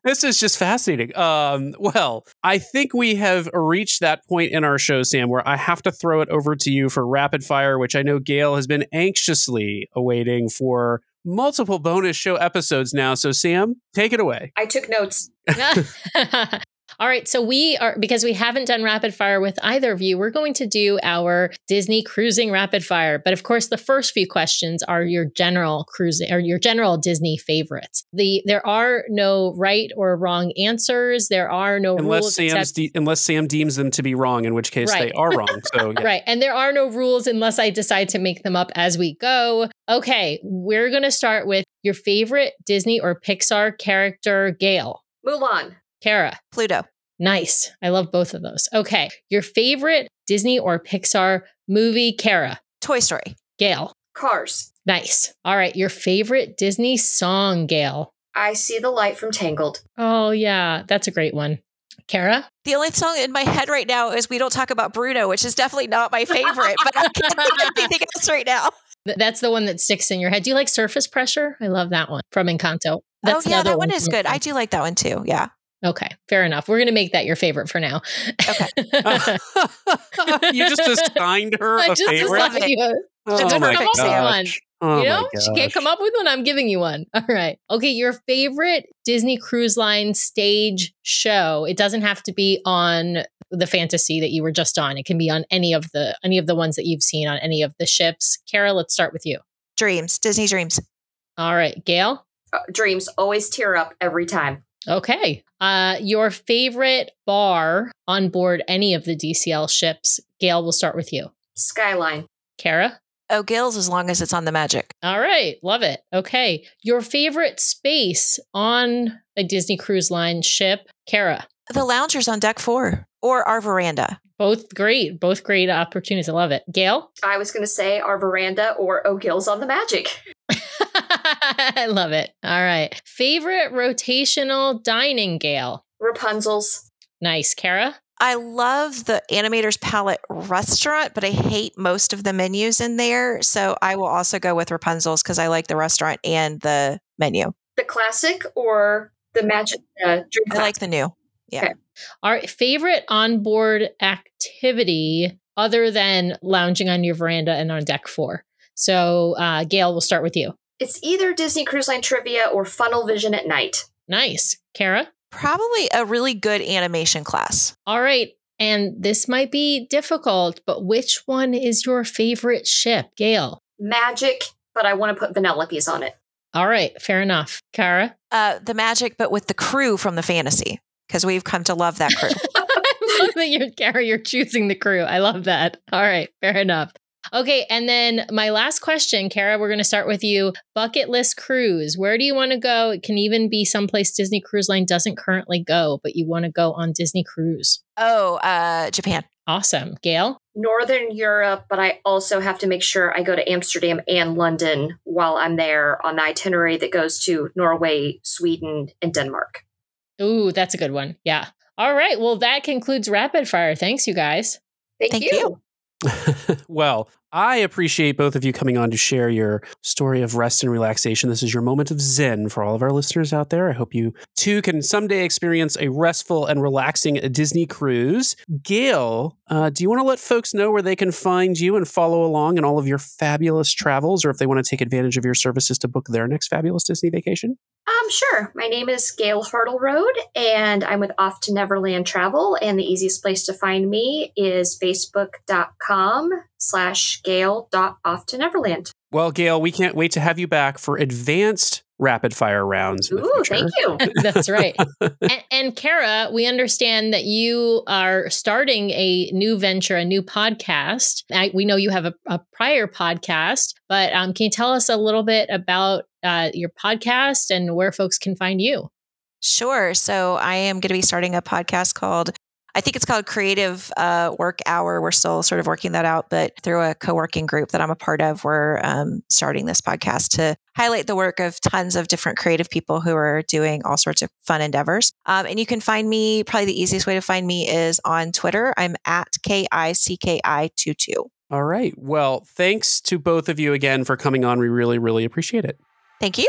This is just fascinating. Well, I think we have reached that point in our show, Sam, where I have to throw it over to you for rapid fire, which I know Gail has been anxiously awaiting for multiple bonus show episodes now. So Sam, take it away. I took notes. All right. So because we haven't done rapid fire with either of you, we're going to do our Disney cruising rapid fire. But of course, the first few questions are your general cruising or your general Disney favorites. There are no right or wrong answers. There are no rules. Unless Sam deems them to be wrong, in which case They are wrong. So yeah. Right. And there are no rules unless I decide to make them up as we go. Okay. We're going to start with your favorite Disney or Pixar character, Gail. Mulan. Kara. Pluto. Nice. I love both of those. Okay. Your favorite Disney or Pixar movie, Kara. Toy Story. Gail. Cars. Nice. All right. Your favorite Disney song, Gail. I See the Light from Tangled. Oh, yeah. That's a great one. Kara? The only song in my head right now is We Don't Talk About Bruno, which is definitely not my favorite, but I can't think of anything else right now. That's the one that sticks in your head. Do you like Surface Pressure? I love that one from Encanto. That's that one is good. I do like that one too. Yeah. Okay, fair enough. We're going to make that your favorite for now. Okay. You just assigned her a favorite? I just you. It's a promising one. Oh, you know, she can't come up with one. I'm giving you one. All right. Okay, your favorite Disney Cruise Line stage show. It doesn't have to be on the Fantasy that you were just on. It can be on any of the ones that you've seen on any of the ships. Kara, let's start with you. Dreams. Disney Dreams. All right. Gail? Dreams. Always tear up every time. Okay. Your favorite bar on board any of the DCL ships. Gail, we'll start with you. Skyline. Kara? O'Gill's, as long as it's on the Magic. All right. Love it. Okay. Your favorite space on a Disney Cruise Line ship. Kara? The loungers on deck 4 or our veranda. Both great. Both great opportunities. I love it. Gail? I was going to say our veranda or O'Gill's on the Magic. I love it. All right. Favorite rotational dining, Gail? Rapunzel's. Nice. Kara? I love the Animator's Palette restaurant, but I hate most of the menus in there. So I will also go with Rapunzel's because I like the restaurant and the menu. The classic or the Magic drink? I like the new. Yeah. Okay. All right. Favorite onboard activity other than lounging on your veranda and on deck 4? So Gail, we'll start with you. It's either Disney Cruise Line Trivia or Funnel Vision at night. Nice. Kara? Probably a really good animation class. All right. And this might be difficult, but which one is your favorite ship? Gail? Magic, but I want to put Vanellope's on it. All right. Fair enough. Kara? The Magic, but with the crew from the Fantasy, because we've come to love that crew. I love that Kara, you're choosing the crew. I love that. All right. Fair enough. Okay. And then my last question, Kara, we're going to start with you. Bucket list cruise. Where do you want to go? It can even be someplace Disney Cruise Line doesn't currently go, but you want to go on Disney Cruise. Oh, Japan. Awesome. Gail? Northern Europe, but I also have to make sure I go to Amsterdam and London while I'm there on the itinerary that goes to Norway, Sweden, and Denmark. Ooh, that's a good one. Yeah. All right. Well, that concludes Rapid Fire. Thanks, you guys. Thank you. Well, I appreciate both of you coming on to share your story of rest and relaxation. This is your moment of zen for all of our listeners out there. I hope you too can someday experience a restful and relaxing Disney cruise. Gail, do you want to let folks know where they can find you and follow along in all of your fabulous travels, or if they want to take advantage of your services to book their next fabulous Disney vacation? Sure. My name is Gail Hartleroad, and I'm with Off to Neverland Travel. And the easiest place to find me is facebook.com/Gail.offtoneverland. Well, Gail, we can't wait to have you back for advanced rapid fire rounds. Ooh, thank you. That's right. And Kara, we understand that you are starting a new venture, a new podcast. We know you have a prior podcast, but can you tell us a little bit about your podcast and where folks can find you? Sure. So I am going to be starting a podcast called, I think it's called Creative Work Hour. We're still sort of working that out, but through a co-working group that I'm a part of, we're starting this podcast to highlight the work of tons of different creative people who are doing all sorts of fun endeavors. And you can find me, probably the easiest way to find me is on Twitter. I'm at KICKI22. All right. Well, thanks to both of you again for coming on. We really, really appreciate it. Thank you.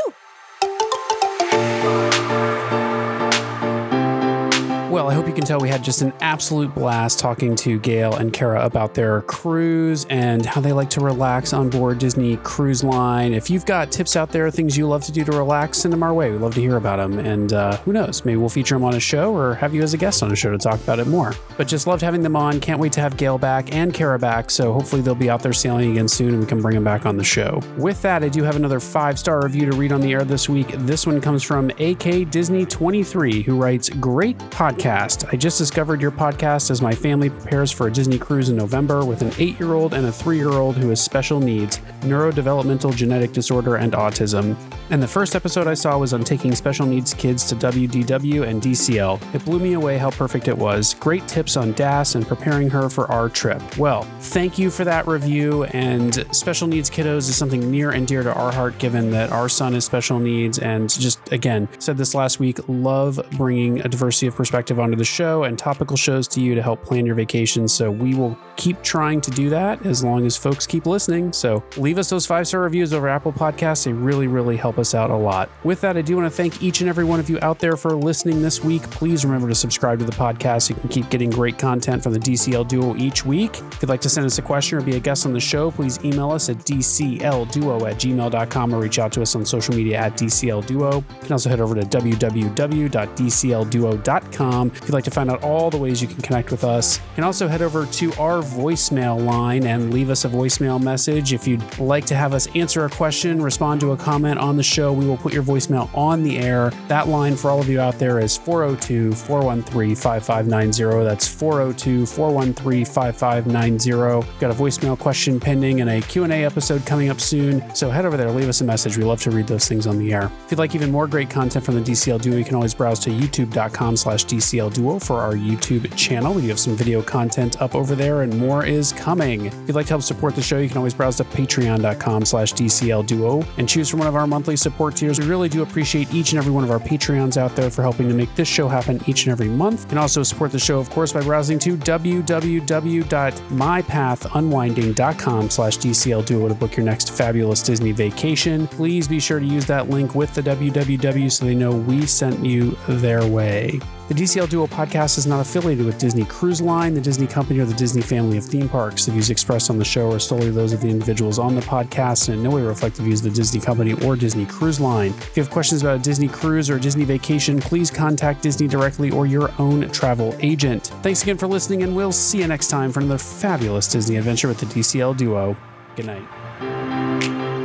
Well, I hope you can tell we had just an absolute blast talking to Gail and Kara about their cruise and how they like to relax on board Disney Cruise Line. If you've got tips out there, things you love to do to relax, send them our way. We love to hear about them. And who knows, maybe we'll feature them on a show or have you as a guest on a show to talk about it more. But just loved having them on. Can't wait to have Gail back and Kara back. So hopefully they'll be out there sailing again soon and we can bring them back on the show. With that, I do have another 5-star review to read on the air this week. This one comes from AK Disney 23, who writes, "Great podcast. I just discovered your podcast as my family prepares for a Disney cruise in November with an 8-year-old and a 3-year-old who has special needs, neurodevelopmental genetic disorder, and autism. And the first episode I saw was on taking special needs kids to WDW and DCL. It blew me away how perfect it was. Great tips on DAS and preparing her for our trip." Well, thank you for that review. And special needs kiddos is something near and dear to our heart, given that our son is special needs. And just, again, said this last week, love bringing a diversity of perspective onto the show and topical shows to you to help plan your vacation. So we will keep trying to do that as long as folks keep listening. So leave us those 5-star reviews over Apple Podcasts. They really, really help us out a lot. With that, I do want to thank each and every one of you out there for listening this week. Please remember to subscribe to the podcast. You can keep getting great content from the DCL Duo each week. If you'd like to send us a question or be a guest on the show, please email us at dclduo@gmail.com or reach out to us on social media at DCL Duo. You can also head over to www.dclduo.com if you'd like to find out all the ways you can connect with us. And also head over to our voicemail line and leave us a voicemail message. If you'd like to have us answer a question, respond to a comment on the show, we will put your voicemail on the air. That line for all of you out there is 402-413-5590. That's 402-413-5590. Got a voicemail question pending and a Q&A episode coming up soon. So head over there, leave us a message. We love to read those things on the air. If you'd like even more great content from the DCL Duo, you can always browse to youtube.com/DCL Duo for our YouTube channel. We have some video content up over there and more is coming. If you'd like to help support the show, you can always browse to patreon.com/DCL Duo and choose from one of our monthly support tiers. We really do appreciate each and every one of our Patreons out there for helping to make this show happen each and every month. You can also support the show, of course, by browsing to www.mypathunwinding.com/DCL Duo to book your next fabulous Disney vacation. Please be sure to use that link with the www so they know we sent you their way. The DCL Duo podcast is not affiliated with Disney Cruise Line, the Disney Company, or the Disney family of theme parks. The views expressed on the show are solely those of the individuals on the podcast and in no way reflect the views of the Disney Company or Disney Cruise Line. If you have questions about a Disney cruise or a Disney vacation, please contact Disney directly or your own travel agent. Thanks again for listening, and we'll see you next time for another fabulous Disney adventure with the DCL Duo. Good night.